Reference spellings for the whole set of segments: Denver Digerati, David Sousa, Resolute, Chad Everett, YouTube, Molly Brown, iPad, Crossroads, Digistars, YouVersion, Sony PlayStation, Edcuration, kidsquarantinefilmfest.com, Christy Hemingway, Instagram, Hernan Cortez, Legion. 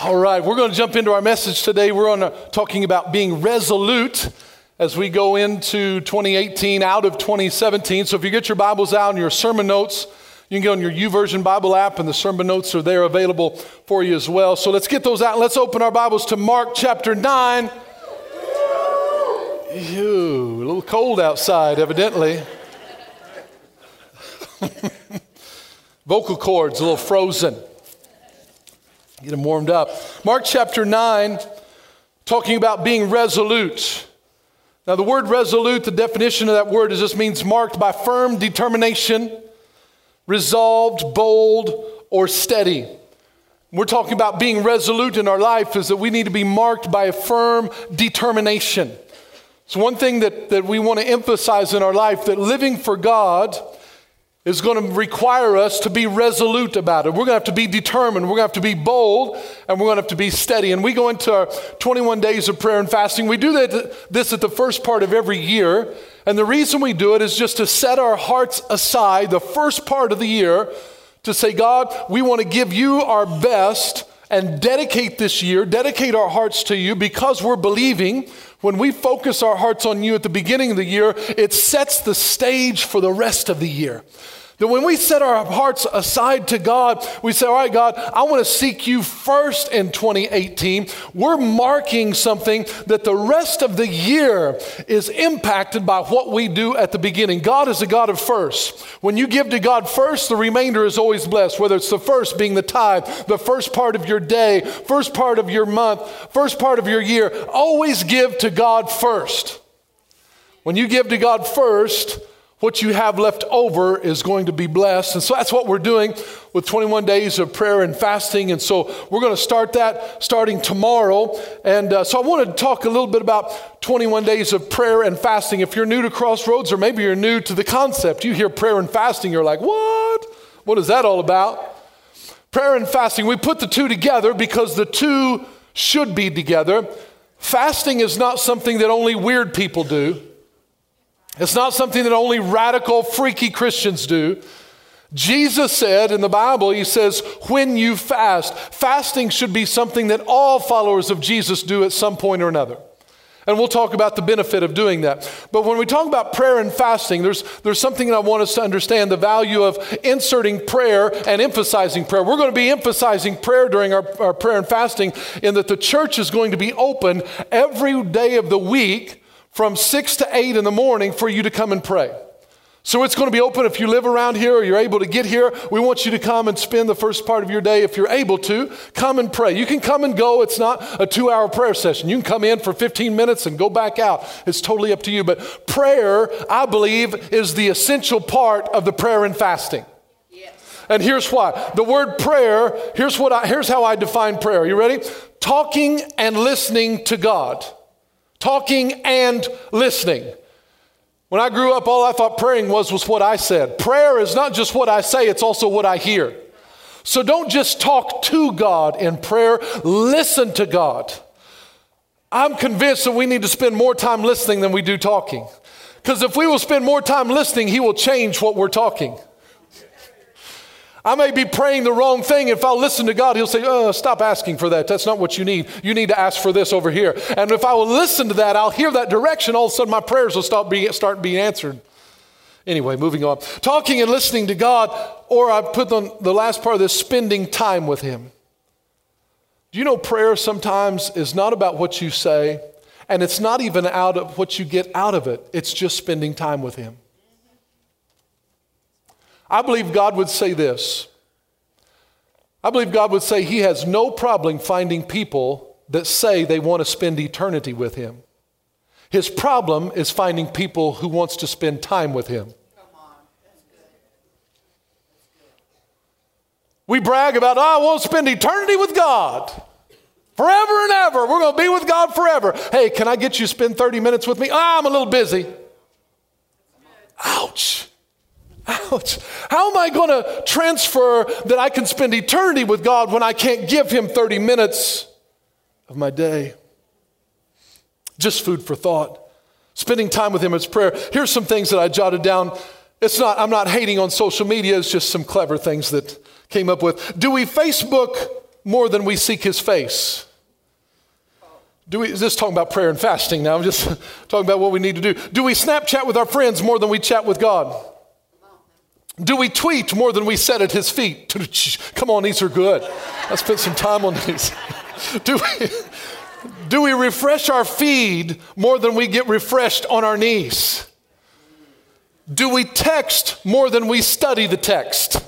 All right, we're going to jump into our message today. We're on talking about being resolute as we go into 2018, out of 2017. So if you get your Bibles out and your sermon notes, you can go on your YouVersion Bible app, and the sermon notes are there available for you as well. So let's get those out. Let's open our Bibles to Mark chapter 9. Ew, a little cold outside, evidently. Vocal cords a little frozen. Get them warmed up. Mark chapter 9, talking about being resolute. Now the word resolute, the definition of that word is just means marked by firm determination, resolved, bold, or steady. We're talking about being resolute in our life is that we need to be marked by a firm determination. So one thing that we want to emphasize in our life, that living for God is going to require us to be resolute about it. We're going to have to be determined. We're going to have to be bold, and we're going to have to be steady. And we go into our 21 days of prayer and fasting. We do this at the first part of every year. And the reason we do it is just to set our hearts aside the first part of the year to say, God, we want to give you our best and dedicate this year, dedicate our hearts to you, because we're believing when we focus our hearts on you at the beginning of the year, it sets the stage for the rest of the year. That when we set our hearts aside to God, we say, all right, God, I want to seek you first in 2018. We're marking something that the rest of the year is impacted by what we do at the beginning. God is a God of first. When you give to God first, the remainder is always blessed, whether it's the first being the tithe, the first part of your day, first part of your month, first part of your year. Always give to God first. When you give to God first, what you have left over is going to be blessed. And so that's what we're doing with 21 days of prayer and fasting. And so we're going to start that starting tomorrow. And so I want to talk a little bit about 21 days of prayer and fasting. If you're new to Crossroads, or maybe you're new to the concept, you hear prayer and fasting, you're like, what? What is that all about? Prayer and fasting, we put the two together because the two should be together. Fasting is not something that only weird people do. It's not something that only radical, freaky Christians do. Jesus said in the Bible, he says, when you fast, fasting should be something that all followers of Jesus do at some point or another. And we'll talk about the benefit of doing that. But when we talk about prayer and fasting, there's something that I want us to understand, the value of inserting prayer and emphasizing prayer. We're going to be emphasizing prayer during our prayer and fasting, in that the church is going to be open every day of the week from 6 to 8 in the morning for you to come and pray. So it's going to be open if you live around here or you're able to get here. We want you to come and spend the first part of your day, if you're able to, come and pray. You can come and go. It's not a 2-hour prayer session. You can come in for 15 minutes and go back out. It's totally up to you. But prayer, I believe, is the essential part of the prayer and fasting. Yes. And here's why. The word prayer, here's how I define prayer. You ready? Talking and listening to God. Talking and listening. When I grew up, all I thought praying was what I said. Prayer is not just what I say, it's also what I hear. So don't just talk to God in prayer, listen to God. I'm convinced that we need to spend more time listening than we do talking. Because if we will spend more time listening, he will change what we're talking. I may be praying the wrong thing. If I listen to God, he'll say, stop asking for that. That's not what you need. You need to ask for this over here. And if I will listen to that, I'll hear that direction. All of a sudden, my prayers will start being answered. Anyway, moving on. Talking and listening to God, or I put on the last part of this, spending time with him. Do you know prayer sometimes is not about what you say, and it's not even out of what you get out of it. It's just spending time with him. I believe God would say this. I believe God would say he has no problem finding people that say they want to spend eternity with him. His problem is finding people who wants to spend time with him. Come on. That's good. We brag about, I want to spend eternity with God. Forever and ever. We're going to be with God forever. Hey, can I get you to spend 30 minutes with me? I'm a little busy. Ouch. Ouch. How am I going to transfer that I can spend eternity with God when I can't give him 30 minutes of my day? Just food for thought. Spending time with him is prayer. Here's some things that I jotted down. I'm not hating on social media. It's just some clever things that came up with. Do we Facebook more than we seek his face. Is this talking about prayer and fasting now? I'm just talking about what we need to do. Do we Snapchat with our friends more than we chat with God? Do we tweet more than we sit at his feet? Come on, these are good. Let's put some time on these. Do we refresh our feed more than we get refreshed on our knees? Do we text more than we study the text?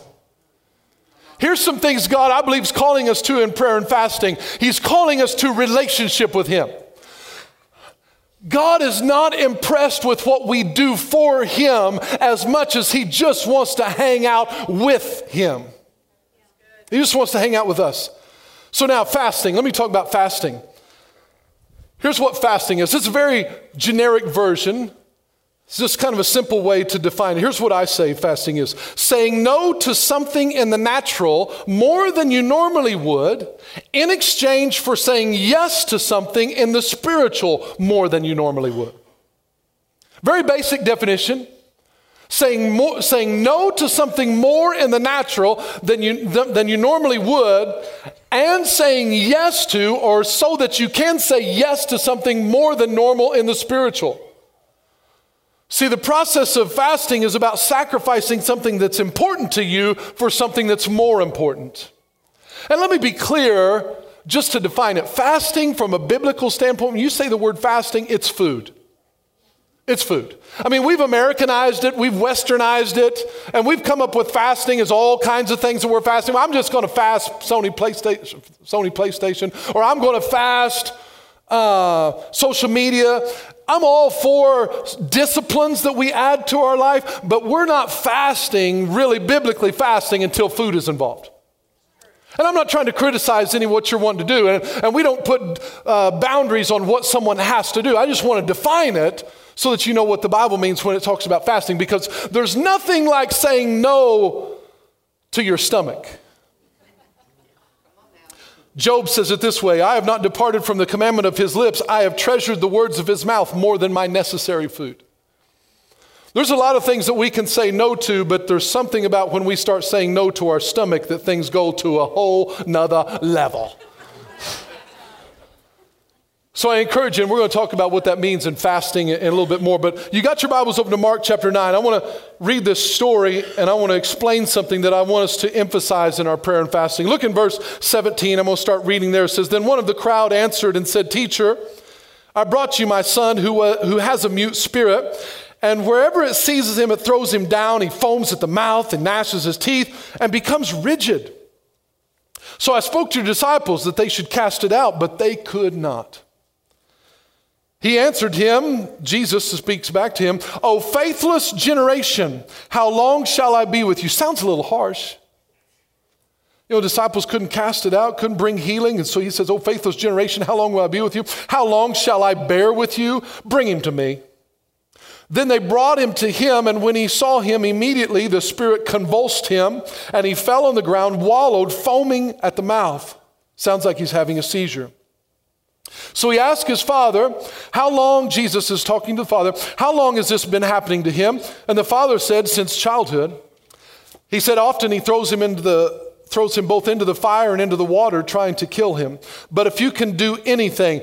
Here's some things God, I believe, is calling us to in prayer and fasting. He's calling us to relationship with him. God is not impressed with what we do for him as much as he just wants to hang out with him. He just wants to hang out with us. So now fasting, let me talk about fasting. Here's what fasting is. It's a very generic version. It's just kind of a simple way to define it. Here's what I say fasting is. Saying no to something in the natural more than you normally would in exchange for saying yes to something in the spiritual more than you normally would. Very basic definition. Saying no to something more in the natural than you normally would, and saying yes to, or so that you can say yes to something more than normal in the spiritual. See, the process of fasting is about sacrificing something that's important to you for something that's more important. And let me be clear, just to define it. Fasting from a biblical standpoint, when you say the word fasting, it's food. It's food. I mean, we've Americanized it, we've westernized it, and we've come up with fasting as all kinds of things that we're fasting. I'm just going to fast Sony PlayStation, or I'm going to fast social media. I'm all for disciplines that we add to our life, but we're not fasting, really biblically fasting, until food is involved. And I'm not trying to criticize any of what you're wanting to do, and we don't put boundaries on what someone has to do. I just want to define it so that you know what the Bible means when it talks about fasting, because there's nothing like saying no to your stomach. Job says it this way, I have not departed from the commandment of his lips. I have treasured the words of his mouth more than my necessary food. There's a lot of things that we can say no to, but there's something about when we start saying no to our stomach that things go to a whole nother level. So I encourage you, and we're going to talk about what that means in fasting and a little bit more, but you got your Bibles open to Mark chapter 9. I want to read this story, and I want to explain something that I want us to emphasize in our prayer and fasting. Look in verse 17. I'm going to start reading there. It says, Then one of the crowd answered and said, Teacher, I brought you my son who has a mute spirit, and wherever it seizes him, it throws him down. He foams at the mouth and gnashes his teeth and becomes rigid. So I spoke to your disciples that they should cast it out, but they could not. He answered him, Jesus speaks back to him, O faithless generation, how long shall I be with you? Sounds a little harsh. You know, disciples couldn't cast it out, couldn't bring healing. And so he says, O faithless generation, how long will I be with you? How long shall I bear with you? Bring him to me. Then they brought him to him, and when he saw him, immediately the spirit convulsed him, and he fell on the ground, wallowed, foaming at the mouth. Sounds like he's having a seizure. So he asked his father, how long, Jesus is talking to the father, how long has this been happening to him? And the father said, since childhood. He said, often he throws him both into the fire and into the water, trying to kill him. But if you can do anything,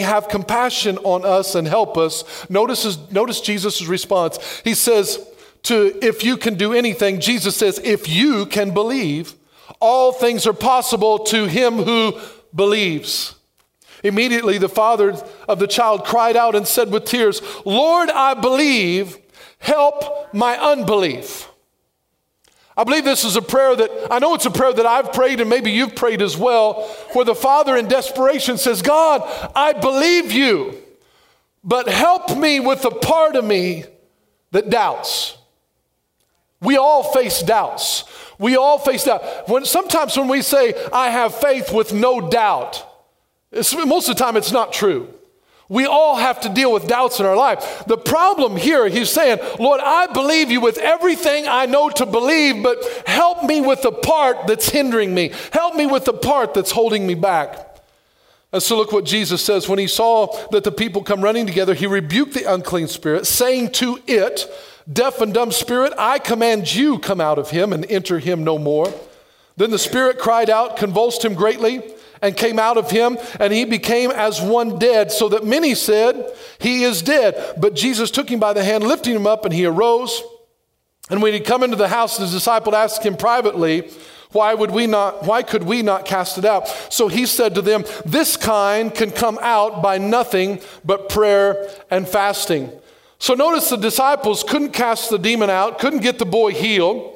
have compassion on us and help us. Notice Jesus' response. He says to, if you can do anything, Jesus says, if you can believe, all things are possible to him who believes. Immediately the father of the child cried out and said with tears, Lord, I believe, help my unbelief. I believe this is a prayer that I've prayed, and maybe you've prayed as well, where the father in desperation says, God, I believe you, but help me with the part of me that doubts. We all face doubts. We all face doubt. Sometimes when we say, I have faith with no doubt, most of the time it's not true. We all have to deal with doubts in our life. The problem here, he's saying, Lord, I believe you with everything I know to believe, but help me with the part that's hindering me. Help me with the part that's holding me back. And so look what Jesus says. When he saw that the people come running together, he rebuked the unclean spirit, saying to it, Deaf and dumb spirit, I command you, come out of him and enter him no more. Then the spirit cried out, convulsed him greatly, and came out of him, and he became as one dead, so that many said, he is dead. But Jesus took him by the hand, lifting him up, and he arose. And when he had come into the house, his disciples asked him privately, why could we not cast it out? So he said to them, this kind can come out by nothing but prayer and fasting. So notice the disciples couldn't cast the demon out, couldn't get the boy healed.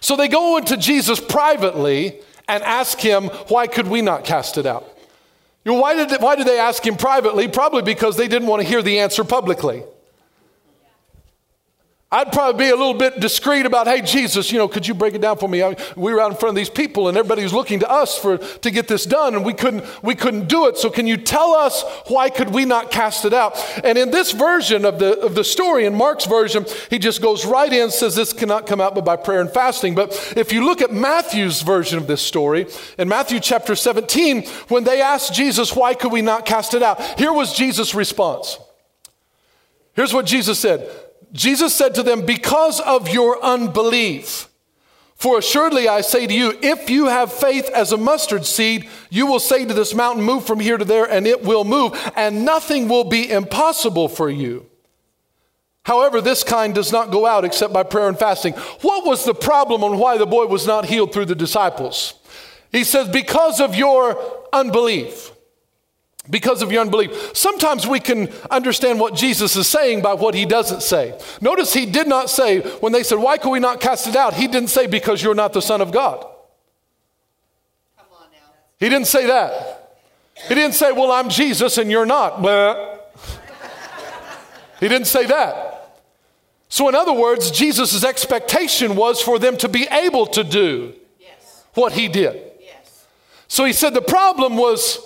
So they go into Jesus privately and ask him, why could we not cast it out? You know, why did they ask him privately? Probably because they didn't want to hear the answer publicly. I'd probably be a little bit discreet about, hey, Jesus, you know, could you break it down for me? We were out in front of these people and everybody was looking to us to get this done, and we couldn't do it. So can you tell us, why could we not cast it out? And in this version of the story, in Mark's version, he just goes right in and says, this cannot come out but by prayer and fasting. But if you look at Matthew's version of this story, in Matthew chapter 17, when they asked Jesus, why could we not cast it out? Here was Jesus' response. Here's what Jesus said. Jesus said to them, because of your unbelief, for assuredly I say to you, if you have faith as a mustard seed, you will say to this mountain, move from here to there, and it will move, and nothing will be impossible for you. However, this kind does not go out except by prayer and fasting. What was the problem on why the boy was not healed through the disciples? He says, because of your unbelief. Because of your unbelief. Sometimes we can understand what Jesus is saying by what he doesn't say. Notice he did not say, when they said, why could we not cast it out? He didn't say, because you're not the Son of God. Come on now. He didn't say that. He didn't say, well, I'm Jesus and you're not. He didn't say that. So in other words, Jesus' expectation was for them to be able to do what he did. Yes. So he said the problem was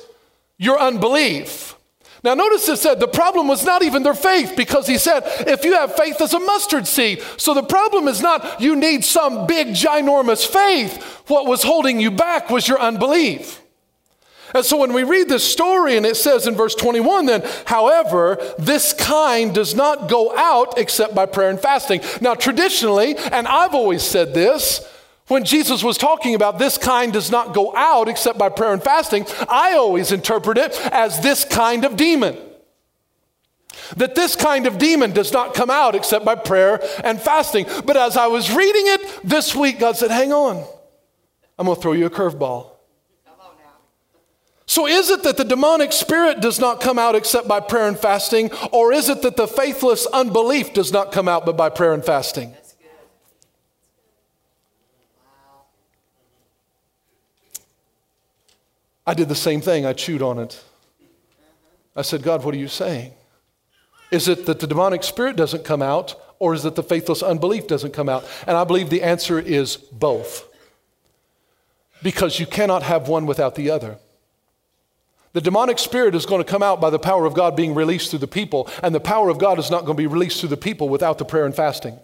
your unbelief. Now notice it said the problem was not even their faith, because he said, if you have faith as a mustard seed. So the problem is not you need some big ginormous faith. What was holding you back was your unbelief. And so when we read this story, and it says in verse 21, then, however, this kind does not go out except by prayer and fasting. Now traditionally, and I've always said this, when Jesus was talking about this kind does not go out except by prayer and fasting, I always interpret it as this kind of demon. That this kind of demon does not come out except by prayer and fasting. But as I was reading it this week, God said, hang on, I'm going to throw you a curveball. So is it that the demonic spirit does not come out except by prayer and fasting, or is it that the faithless unbelief does not come out but by prayer and fasting? I did the same thing. I chewed on it. I said, God, what are you saying? Is it that the demonic spirit doesn't come out, or is it the faithless unbelief doesn't come out? And I believe the answer is both, because you cannot have one without the other. The demonic spirit is going to come out by the power of God being released through the people, and the power of God is not going to be released through the people without the prayer and fasting.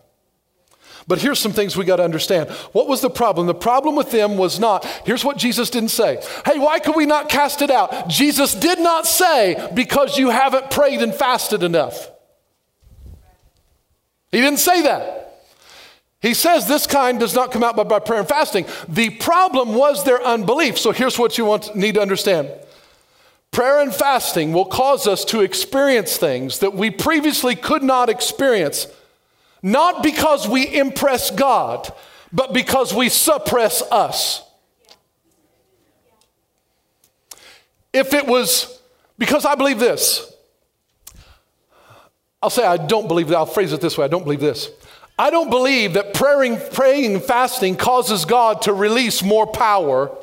But here's some things we got to understand. What was the problem? The problem with them was not, here's what Jesus didn't say. Hey, why could we not cast it out? Jesus did not say, because you haven't prayed and fasted enough. He didn't say that. He says this kind does not come out but by prayer and fasting. The problem was their unbelief. So here's what you need to understand. Prayer and fasting will cause us to experience things that we previously could not experience, not because we impress God, but because we suppress us. If it was, because I believe this. I'll say I don't believe that. I'll phrase it this way. I don't believe this. I don't believe that praying and fasting causes God to release more power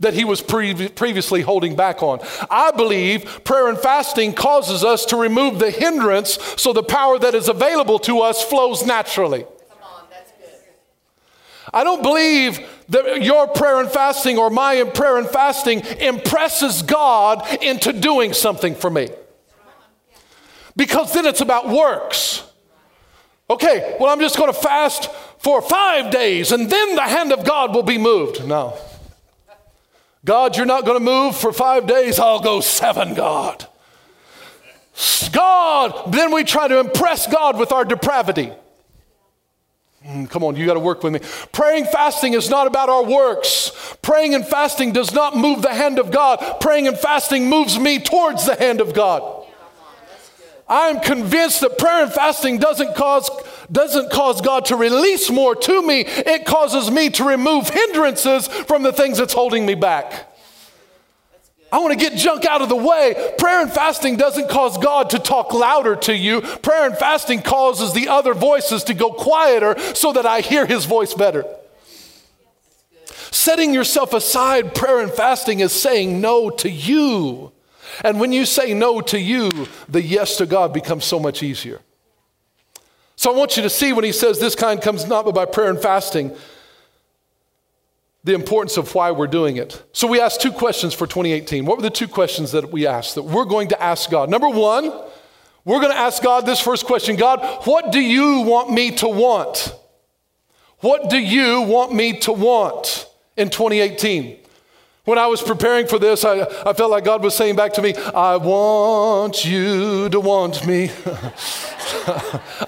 that he was previously holding back on. I believe prayer and fasting causes us to remove the hindrance, so the power that is available to us flows naturally. Come on, that's good. I don't believe that your prayer and fasting or my prayer and fasting impresses God into doing something for me, because then it's about works. Okay, well, I'm just going to fast for 5 days and then the hand of God will be moved. No. God, you're not going to move for 5 days. I'll go 7, God. God, then we try to impress God with our depravity. Come on, you got to work with me. Praying, fasting is not about our works. Praying and fasting does not move the hand of God. Praying and fasting moves me towards the hand of God. I am convinced that prayer and fasting doesn't cause God to release more to me. It causes me to remove hindrances from the things that's holding me back. I want to get junk out of the way. Prayer and fasting doesn't cause God to talk louder to you. Prayer and fasting causes the other voices to go quieter so that I hear his voice better. Setting yourself aside, prayer and fasting, is saying no to you. And when you say no to you, the yes to God becomes so much easier. So I want you to see when he says this kind comes not but by prayer and fasting, the importance of why we're doing it. So we asked two questions for 2018. What were the two questions that we asked that we're going to ask God? Number one, we're going to ask God this first question. God, what do you want me to want? What do you want me to want in 2018? When I was preparing for this, I felt like God was saying back to me, I want you to want me.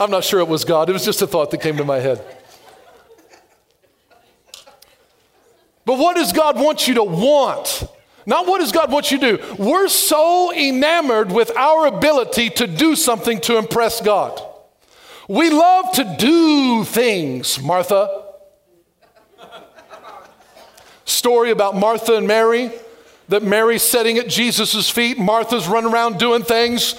I'm not sure it was God. It was just a thought that came to my head. But what does God want you to want? Not what does God want you to do. We're so enamored with our ability to do something to impress God. We love to do things, Martha. Story about Martha and Mary, that Mary's sitting at Jesus' feet. Martha's running around doing things,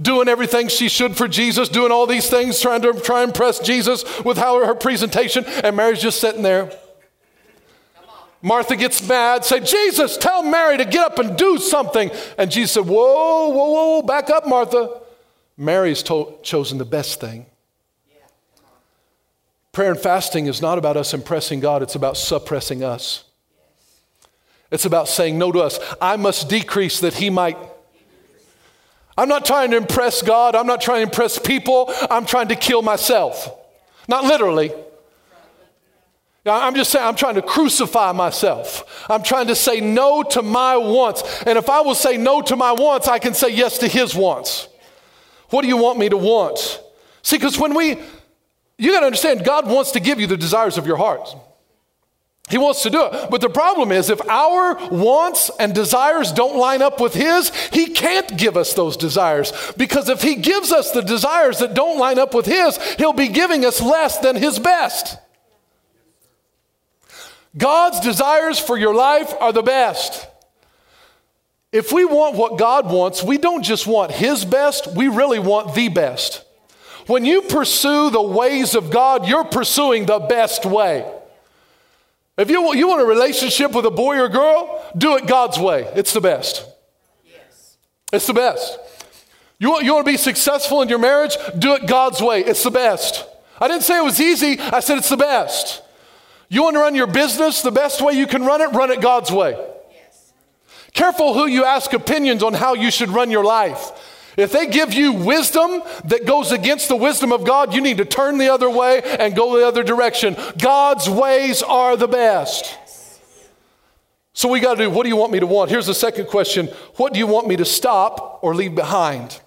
doing everything she should for Jesus, doing all these things, trying to impress Jesus with her presentation. And Mary's just sitting there. Martha gets mad, say, Jesus, tell Mary to get up and do something. And Jesus said, whoa, back up, Martha. Mary's chosen the best thing. Yeah, prayer and fasting is not about us impressing God. It's about suppressing us. Yes. It's about saying no to us. I must decrease that he might. I'm not trying to impress God. I'm not trying to impress people. I'm trying to kill myself. Not literally. I'm just saying, I'm trying to crucify myself. I'm trying to say no to my wants. And if I will say no to my wants, I can say yes to his wants. What do you want me to want? See, because you got to understand, God wants to give you the desires of your heart. He wants to do it. But the problem is, if our wants and desires don't line up with his, he can't give us those desires. Because if he gives us the desires that don't line up with his, he'll be giving us less than his best. God's desires for your life are the best. If we want what God wants, we don't just want his best, we really want the best. When you pursue the ways of God, you're pursuing the best way. If you want a relationship with a boy or girl, do it God's way. It's the best. Yes. It's the best. You want to be successful in your marriage, do it God's way. It's the best. I didn't say it was easy. I said it's the best. You want to run your business the best way you can run it God's way. Yes. Careful who you ask opinions on how you should run your life. If they give you wisdom that goes against the wisdom of God, you need to turn the other way and go the other direction. God's ways are the best. Yes. So we got to do, what do you want me to want? Here's the second question. What do you want me to stop or leave behind?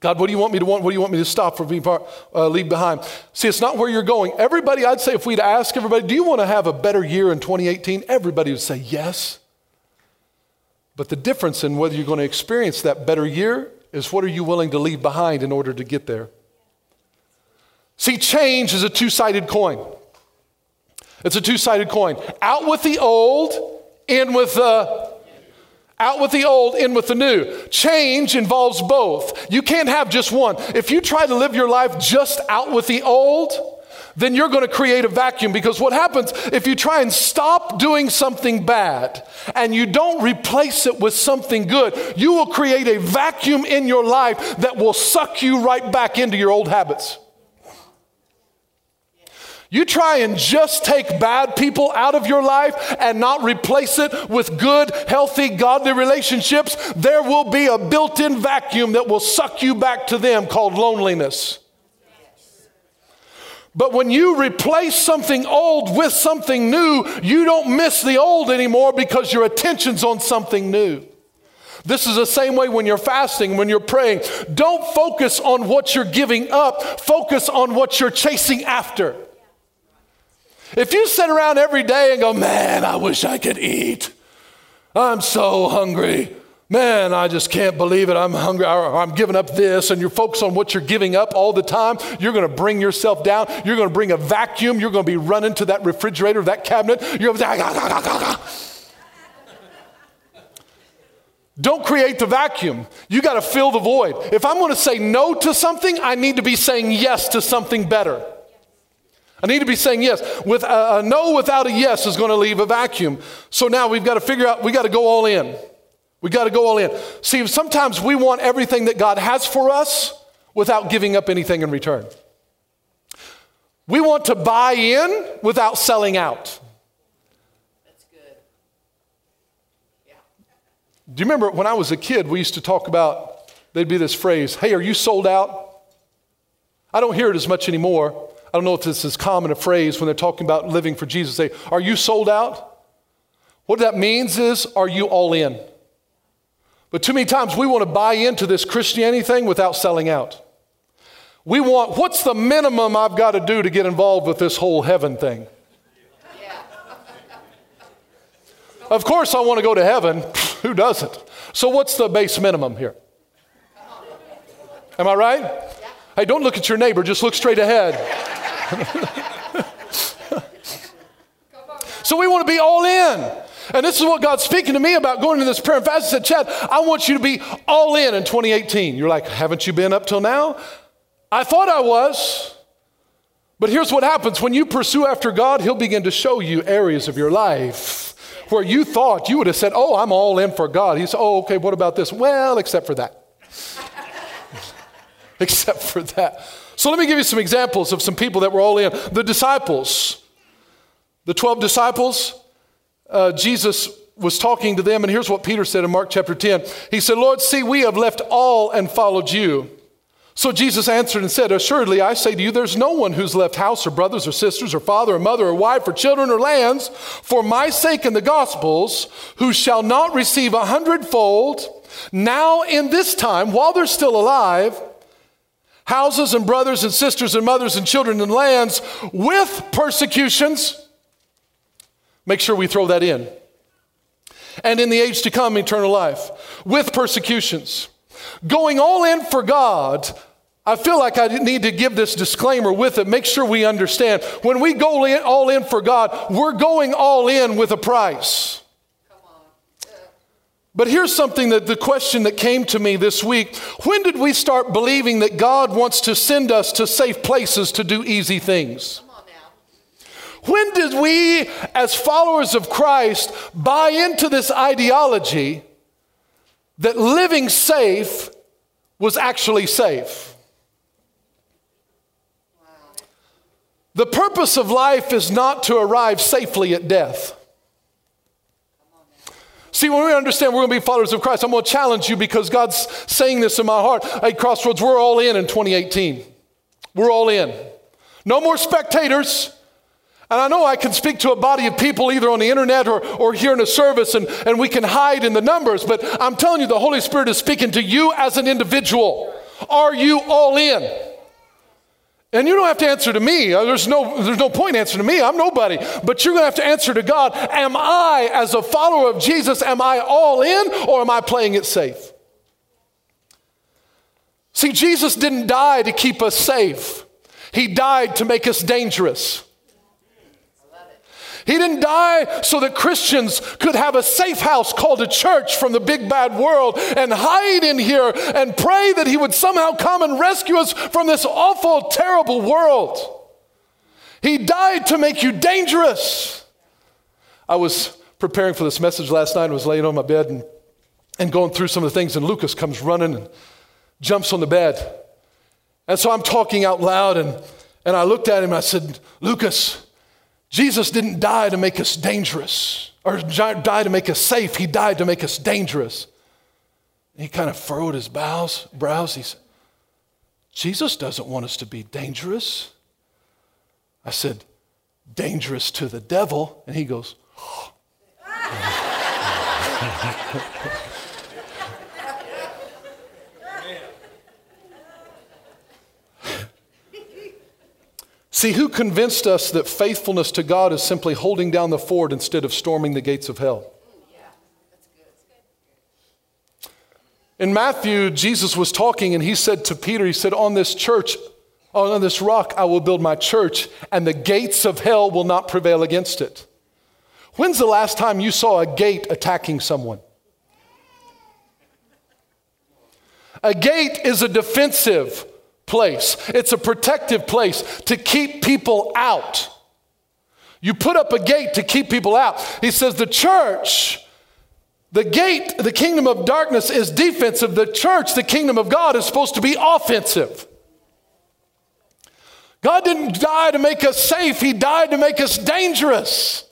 God, what do you want me to want? What do you want me to stop or leave behind? See, it's not where you're going. Everybody, I'd say if we'd ask everybody, do you want to have a better year in 2018? Everybody would say yes. But the difference in whether you're going to experience that better year is what are you willing to leave behind in order to get there? See, change is a two-sided coin. It's a two-sided coin. Out with the old, in with the... Out with the old, in with the new. Change involves both. You can't have just one. If you try to live your life just out with the old, then you're going to create a vacuum, because what happens if you try and stop doing something bad and you don't replace it with something good, you will create a vacuum in your life that will suck you right back into your old habits. You try and just take bad people out of your life and not replace it with good, healthy, godly relationships, there will be a built-in vacuum that will suck you back to them called loneliness. But when you replace something old with something new, you don't miss the old anymore because your attention's on something new. This is the same way when you're fasting, when you're praying. Don't focus on what you're giving up. Focus on what you're chasing after. If you sit around every day and go, man, I wish I could eat. I'm so hungry. Man, I just can't believe it. I'm hungry. I'm giving up this. And you're focused on what you're giving up all the time. You're going to bring yourself down. You're going to bring a vacuum. You're going to be running to that refrigerator, that cabinet. You're going to Don't create the vacuum. You got to fill the void. If I'm going to say no to something, I need to be saying yes to something better. I need to be saying yes. With a no without a yes is going to leave a vacuum. So now we've got to figure out, we got to go all in. We got to go all in. See, sometimes we want everything that God has for us without giving up anything in return. We want to buy in without selling out. That's good. Yeah. Do you remember when I was a kid, we used to talk about, there'd be this phrase, hey, are you sold out? I don't hear it as much anymore. I don't know if this is common a phrase when they're talking about living for Jesus. They say, are you sold out? What that means is, are you all in? But too many times we want to buy into this Christianity thing without selling out. We want, what's the minimum I've got to do to get involved with this whole heaven thing? Yeah. Of course I want to go to heaven. Who doesn't? So what's the base minimum here? Am I right? Yeah. Hey, don't look at your neighbor. Just look straight ahead. So we want to be all in. And this is what God's speaking to me about going into this prayer and fast. He said, Chad, I want you to be all in 2018. You're like, haven't you been up till now? I thought I was. But here's what happens. When you pursue after God, he'll begin to show you areas of your life where you thought you would have said, oh, I'm all in for God. He said, oh, okay, what about this? Well, except for that. Except for that. So let me give you some examples of some people that were all in. The disciples, the 12 disciples, Jesus was talking to them, and here's what Peter said in Mark chapter 10. He said, Lord, see, we have left all and followed you. So Jesus answered and said, assuredly, I say to you, there's no one who's left house or brothers or sisters or father or mother or wife or children or lands for my sake and the gospel's, who shall not receive 100-fold now in this time while they're still alive, houses and brothers and sisters and mothers and children and lands with persecutions. Make sure we throw that in. And in the age to come, eternal life, with persecutions. Going all in for God, I feel like I need to give this disclaimer with it. Make sure we understand. When we go all in for God, we're going all in with a price. Come on. Yeah. But here's something that the question that came to me this week. When did we start believing that God wants to send us to safe places to do easy things? When did we, as followers of Christ, buy into this ideology that living safe was actually safe? Wow. The purpose of life is not to arrive safely at death. See, when we understand we're going to be followers of Christ, I'm going to challenge you because God's saying this in my heart. Hey, Crossroads, we're all in 2018. We're all in. No more spectators. And I know I can speak to a body of people either on the internet or here in a service, and we can hide in the numbers, but I'm telling you, the Holy Spirit is speaking to you as an individual. Are you all in? And you don't have to answer to me. There's no point answering to me. I'm nobody. But you're going to have to answer to God. Am I, as a follower of Jesus, am I all in, or am I playing it safe? See, Jesus didn't die to keep us safe. He died to make us dangerous. He didn't die so that Christians could have a safe house called a church from the big bad world and hide in here and pray that he would somehow come and rescue us from this awful, terrible world. He died to make you dangerous. I was preparing for this message last night and was laying on my bed and going through some of the things, and Lucas comes running and jumps on the bed. And so I'm talking out loud, and I looked at him and I said, Lucas, Jesus didn't die to make us dangerous, or die to make us safe. He died to make us dangerous. And he kind of furrowed his brows. He said, Jesus doesn't want us to be dangerous. I said, dangerous to the devil. And he goes, See, who convinced us that faithfulness to God is simply holding down the fort instead of storming the gates of hell? In Matthew, Jesus was talking and he said to Peter, he said, on this rock I will build my church and the gates of hell will not prevail against it. When's the last time you saw a gate attacking someone? A gate is a defensive place. It's a protective place to keep people out. You put up a gate to keep people out. He says the church, the gate, the kingdom of darkness is defensive. The church, the kingdom of God, is supposed to be offensive. God didn't die to make us safe. He died to make us dangerous.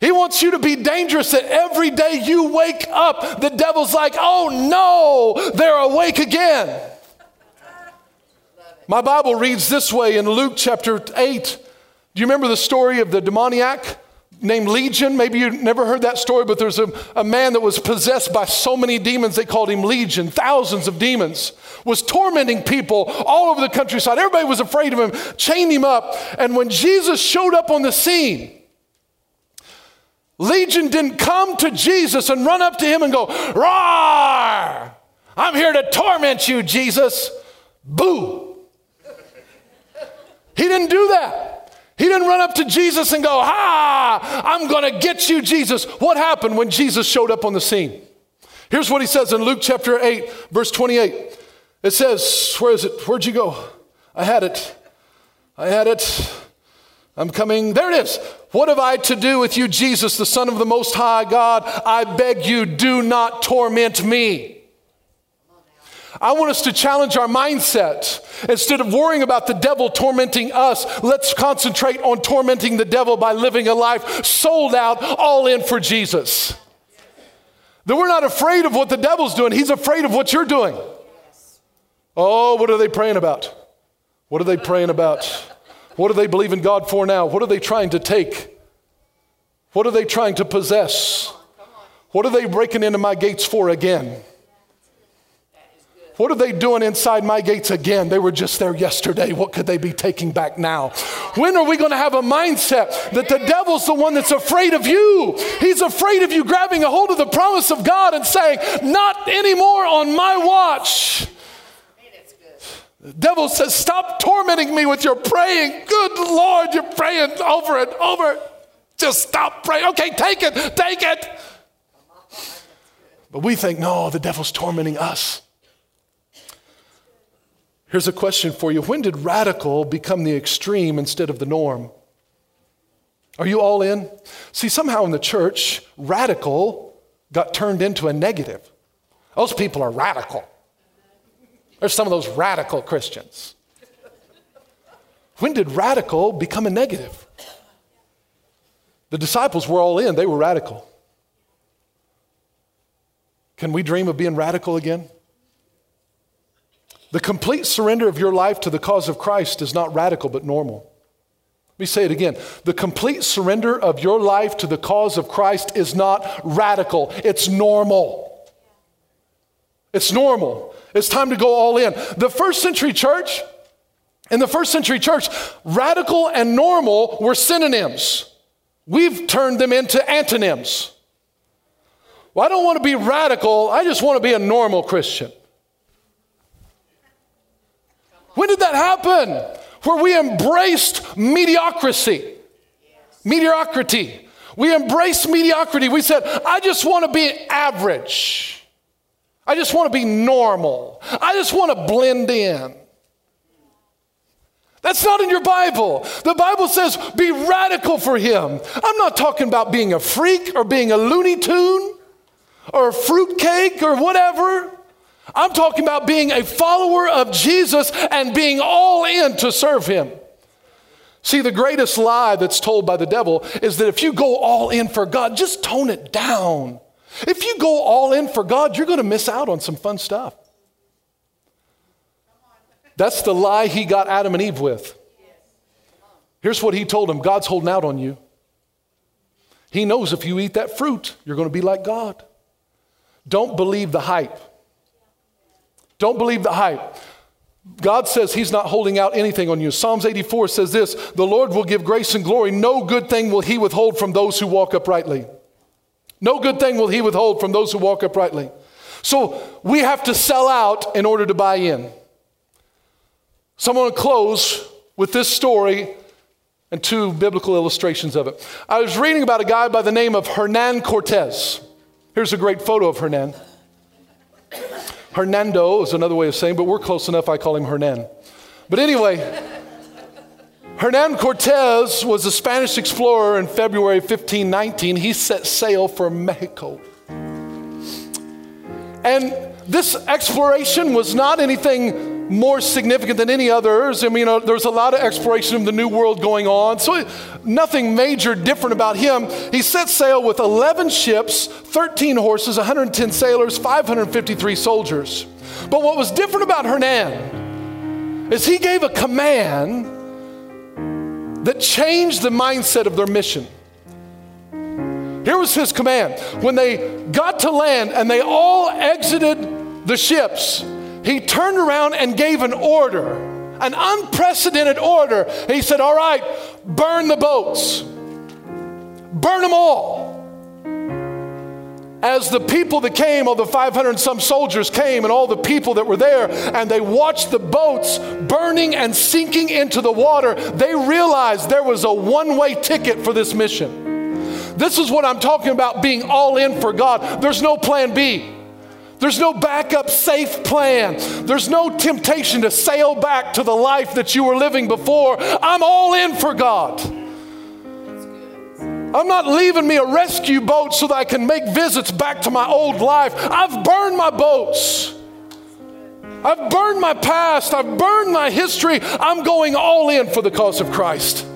He wants you to be dangerous, that every day you wake up, the devil's like, oh no, they're awake again. My Bible reads this way in Luke chapter 8. Do you remember the story of the demoniac named Legion? Maybe you never heard that story, but there's a man that was possessed by so many demons, they called him Legion, thousands of demons, was tormenting people all over the countryside. Everybody was afraid of him, chained him up. And when Jesus showed up on the scene, Legion didn't come to Jesus and run up to him and go, "Roar! I'm here to torment you, Jesus. Boo!" He didn't do that. He didn't run up to Jesus and go, "Ha, I'm going to get you, Jesus." What happened when Jesus showed up on the scene? Here's what he says in Luke chapter 8, verse 28. It says, where is it? Where'd you go? I had it. I'm coming. There it is. "What have I to do with you, Jesus, the Son of the Most High God? I beg you, do not torment me." I want us to challenge our mindset. Instead of worrying about the devil tormenting us, let's concentrate on tormenting the devil by living a life sold out, all in for Jesus. That we're not afraid of what the devil's doing. He's afraid of what you're doing. Oh, what are they praying about? What are they praying about? What do they believe in God for now? What are they trying to take? What are they trying to possess? What are they breaking into my gates for again? What are they doing inside my gates again? They were just there yesterday. What could they be taking back now? When are we going to have a mindset that the devil's the one that's afraid of you? He's afraid of you grabbing a hold of the promise of God and saying, "Not anymore on my watch." The devil says, "Stop tormenting me with your praying." Good Lord, you're praying over and over. Just stop praying. Okay, take it, take it. But we think, no, the devil's tormenting us. Here's a question for you. When did radical become the extreme instead of the norm? Are you all in? See, somehow in the church, radical got turned into a negative. Those people are radical. There's some of those radical Christians. When did radical become a negative? The disciples were all in. They were radical. Can we dream of being radical again? The complete surrender of your life to the cause of Christ is not radical, but normal. Let me say it again. The complete surrender of your life to the cause of Christ is not radical. It's normal. It's normal. It's time to go all in. In the first century church, radical and normal were synonyms. We've turned them into antonyms. Well, I don't want to be radical. I just want to be a normal Christian. When did that happen? Where we embraced mediocrity. Mediocrity. We embraced mediocrity. We said, "I just want to be average. I just want to be normal. I just want to blend in." That's not in your Bible. The Bible says, be radical for him. I'm not talking about being a freak or being a Looney Tune or a fruitcake or whatever. I'm talking about being a follower of Jesus and being all in to serve him. See, the greatest lie that's told by the devil is that if you go all in for God, just tone it down. If you go all in for God, you're going to miss out on some fun stuff. That's the lie he got Adam and Eve with. Here's what he told them. God's holding out on you. He knows if you eat that fruit, you're going to be like God. Don't believe the hype. Don't believe the hype. God says he's not holding out anything on you. Psalms 84 says this, the Lord will give grace and glory. No good thing will he withhold from those who walk uprightly. No good thing will he withhold from those who walk uprightly. So we have to sell out in order to buy in. So I'm going to close with this story and two biblical illustrations of it. I was reading about a guy by the name of Hernan Cortez. Here's a great photo of Hernan. Hernando is another way of saying, but we're close enough, I call him Hernan. But anyway, Hernan Cortez was a Spanish explorer in February 1519. He set sail for Mexico. And this exploration was not anything more significant than any others. I mean, there's a lot of exploration of the New World going on, so nothing major different about him. He set sail with 11 ships, 13 horses, 110 sailors, 553 soldiers. But what was different about Hernan is he gave a command that changed the mindset of their mission. Here was his command. When they got to land and they all exited the ships, he turned around and gave an order, an unprecedented order. He said, all right, burn the boats. Burn them all. As the people that came, all the 500 and some soldiers came and all the people that were there, and they watched the boats burning and sinking into the water, they realized there was a one-way ticket for this mission. This is what I'm talking about, being all in for God. There's no plan B. There's no backup safe plan. There's no temptation to sail back to the life that you were living before. I'm all in for God. I'm not leaving me a rescue boat so that I can make visits back to my old life. I've burned my boats. I've burned my past. I've burned my history. I'm going all in for the cause of Christ.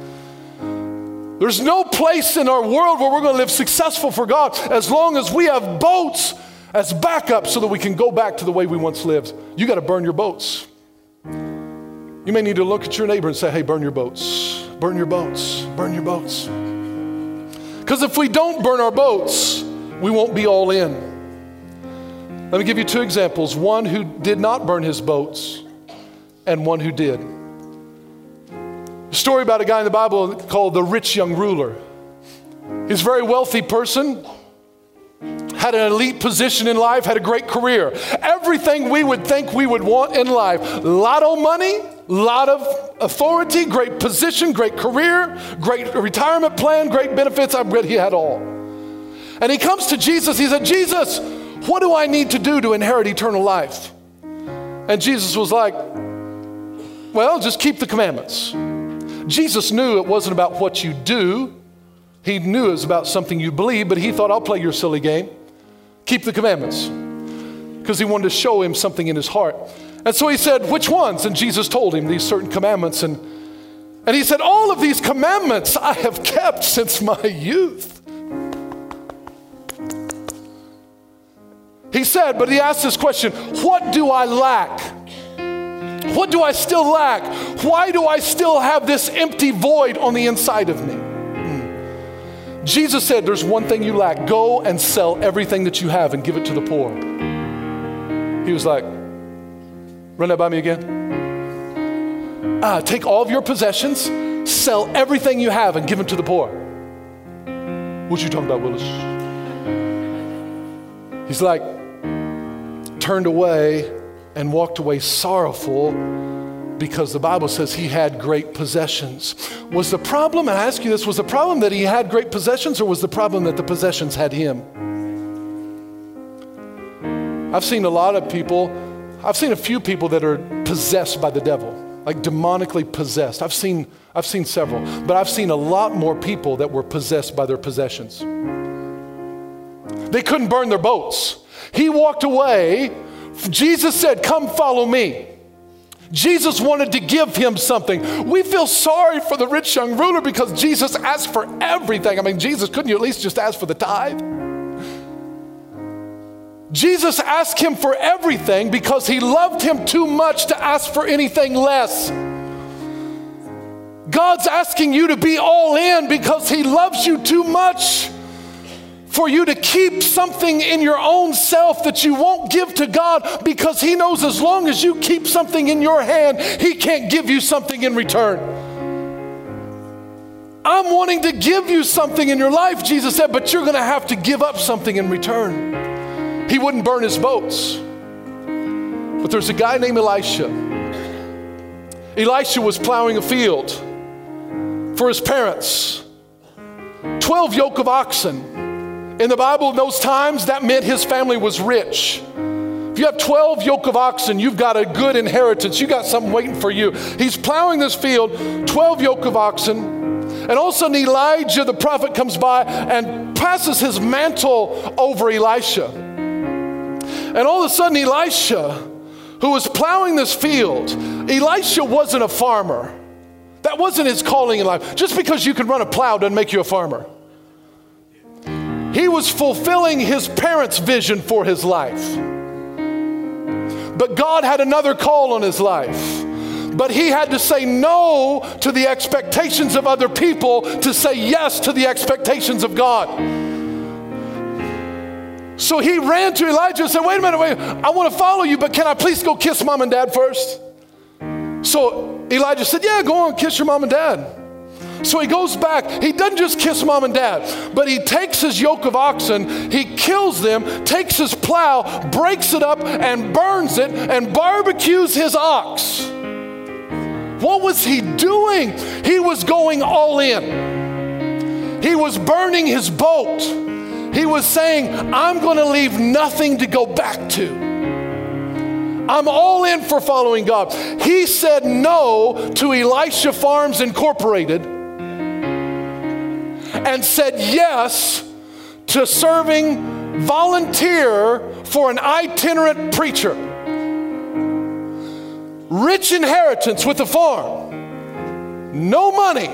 There's no place in our world where we're going to live successful for God as long as we have boats as backup so that we can go back to the way we once lived. You got to burn your boats. You may need to look at your neighbor and say, hey, burn your boats, burn your boats, burn your boats. Because if we don't burn our boats, we won't be all in. Let me give you two examples. One who did not burn his boats and one who did. Story about a guy in the Bible called the rich young ruler. He's a very wealthy person, had an elite position in life, had a great career. Everything we would think we would want in life. Lot of money, lot of authority, great position, great career, great retirement plan, great benefits. I read he had all. And he comes to Jesus. He said, Jesus, what do I need to do to inherit eternal life? And Jesus was like, well, just keep the commandments. Jesus knew it wasn't about what you do. He knew it was about something you believe, but he thought, I'll play your silly game. Keep the commandments. Because he wanted to show him something in his heart. And so he said, which ones? And Jesus told him these certain commandments. And he said, all of these commandments I have kept since my youth. He said, but he asked this question, what do I lack? What do I still lack? Why do I still have this empty void on the inside of me? Jesus said, there's one thing you lack. Go and sell everything that you have and give it to the poor. He was like, run that by me again. Take all of your possessions, sell everything you have and give it to the poor. What you talking about, Willis? He's like, turned away and walked away sorrowful because the Bible says he had great possessions. Was the problem, and I ask you this, was the problem that he had great possessions or was the problem that the possessions had him? I've seen a few people that are possessed by the devil, like demonically possessed. I've seen several, but I've seen a lot more people that were possessed by their possessions. They couldn't burn their boats. He walked away. Jesus said, come follow me. Jesus wanted to give him something. We feel sorry for the rich young ruler because Jesus asked for everything. I mean, Jesus, couldn't you at least just ask for the tithe? Jesus asked him for everything because he loved him too much to ask for anything less. God's asking you to be all in because he loves you too much for you to keep something in your own self that you won't give to God, because he knows as long as you keep something in your hand, he can't give you something in return. I'm wanting to give you something in your life, Jesus said, but you're going to have to give up something in return. He wouldn't burn his boats. But there's a guy named Elisha. Elisha was plowing a field for his parents. 12 yoke of oxen. In the Bible in those times, that meant his family was rich. If you have 12 yoke of oxen, you've got a good inheritance. You got something waiting for you. He's plowing this field, 12 yoke of oxen. And all of a sudden, Elijah, the prophet, comes by and passes his mantle over Elisha. And all of a sudden, Elisha, who was plowing this field, Elisha wasn't a farmer. That wasn't his calling in life. Just because you can run a plow doesn't make you a farmer. He was fulfilling his parents' vision for his life. But God had another call on his life. But he had to say no to the expectations of other people to say yes to the expectations of God. So he ran to Elijah and said, wait a minute, I want to follow you, but can I please go kiss mom and dad first? So Elijah said, yeah, go on, kiss your mom and dad. So he goes back. He doesn't just kiss mom and dad, but he takes his yoke of oxen, he kills them, takes his plow, breaks it up and burns it and barbecues his ox. What was he doing? He was going all in. He was burning his boat. He was saying, I'm going to leave nothing to go back to. I'm all in for following God. He said no to Elisha Farms Incorporated and said yes to serving volunteer for an itinerant preacher. Rich inheritance with a farm, no money,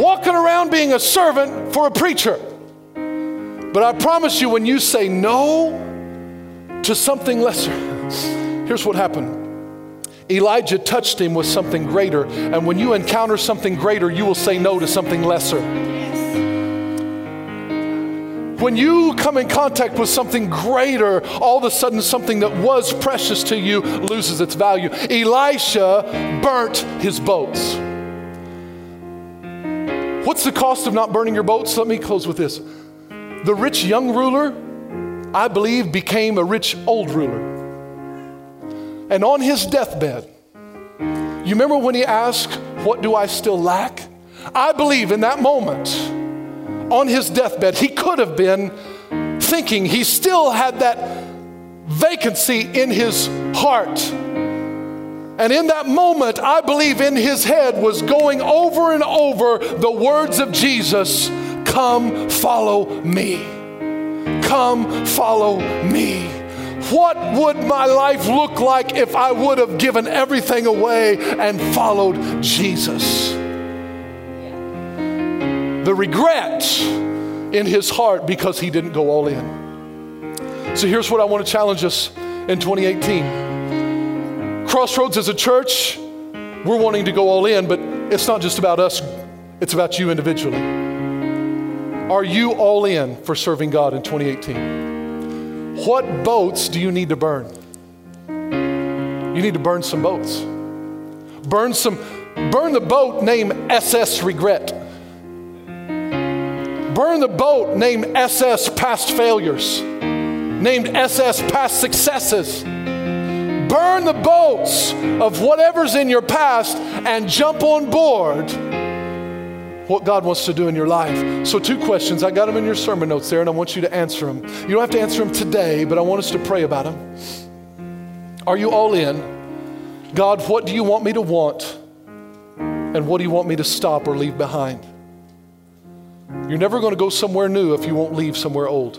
walking around being a servant for a preacher. But I promise you, when you say no to something lesser, here's what happened. Elijah touched him with something greater, and when you encounter something greater, you will say no to something lesser. When you come in contact with something greater, all of a sudden something that was precious to you loses its value. Elisha burnt his boats. What's the cost of not burning your boats? Let me close with this. The rich young ruler, I believe, became a rich old ruler. And on his deathbed, you remember when he asked, what do I still lack? I believe in that moment, on his deathbed, he could have been thinking he still had that vacancy in his heart. And in that moment, I believe in his head was going over and over the words of Jesus, come follow me. Come follow me. What would my life look like if I would have given everything away and followed Jesus? The regret in his heart because he didn't go all in. So here's what I want to challenge us in 2018. Crossroads as a church, we're wanting to go all in, but it's not just about us, it's about you individually. Are you all in for serving God in 2018? What boats do you need to burn? You need to burn some boats. Burn the boat named SS Regret. Burn the boat named SS Past Failures, named SS Past Successes. Burn the boats of whatever's in your past and jump on board what God wants to do in your life. So 2 questions. I got them in your sermon notes there, and I want you to answer them. You don't have to answer them today, but I want us to pray about them. Are you all in? God, what do you want me to want? And what do you want me to stop or leave behind? You're never going to go somewhere new if you won't leave somewhere old.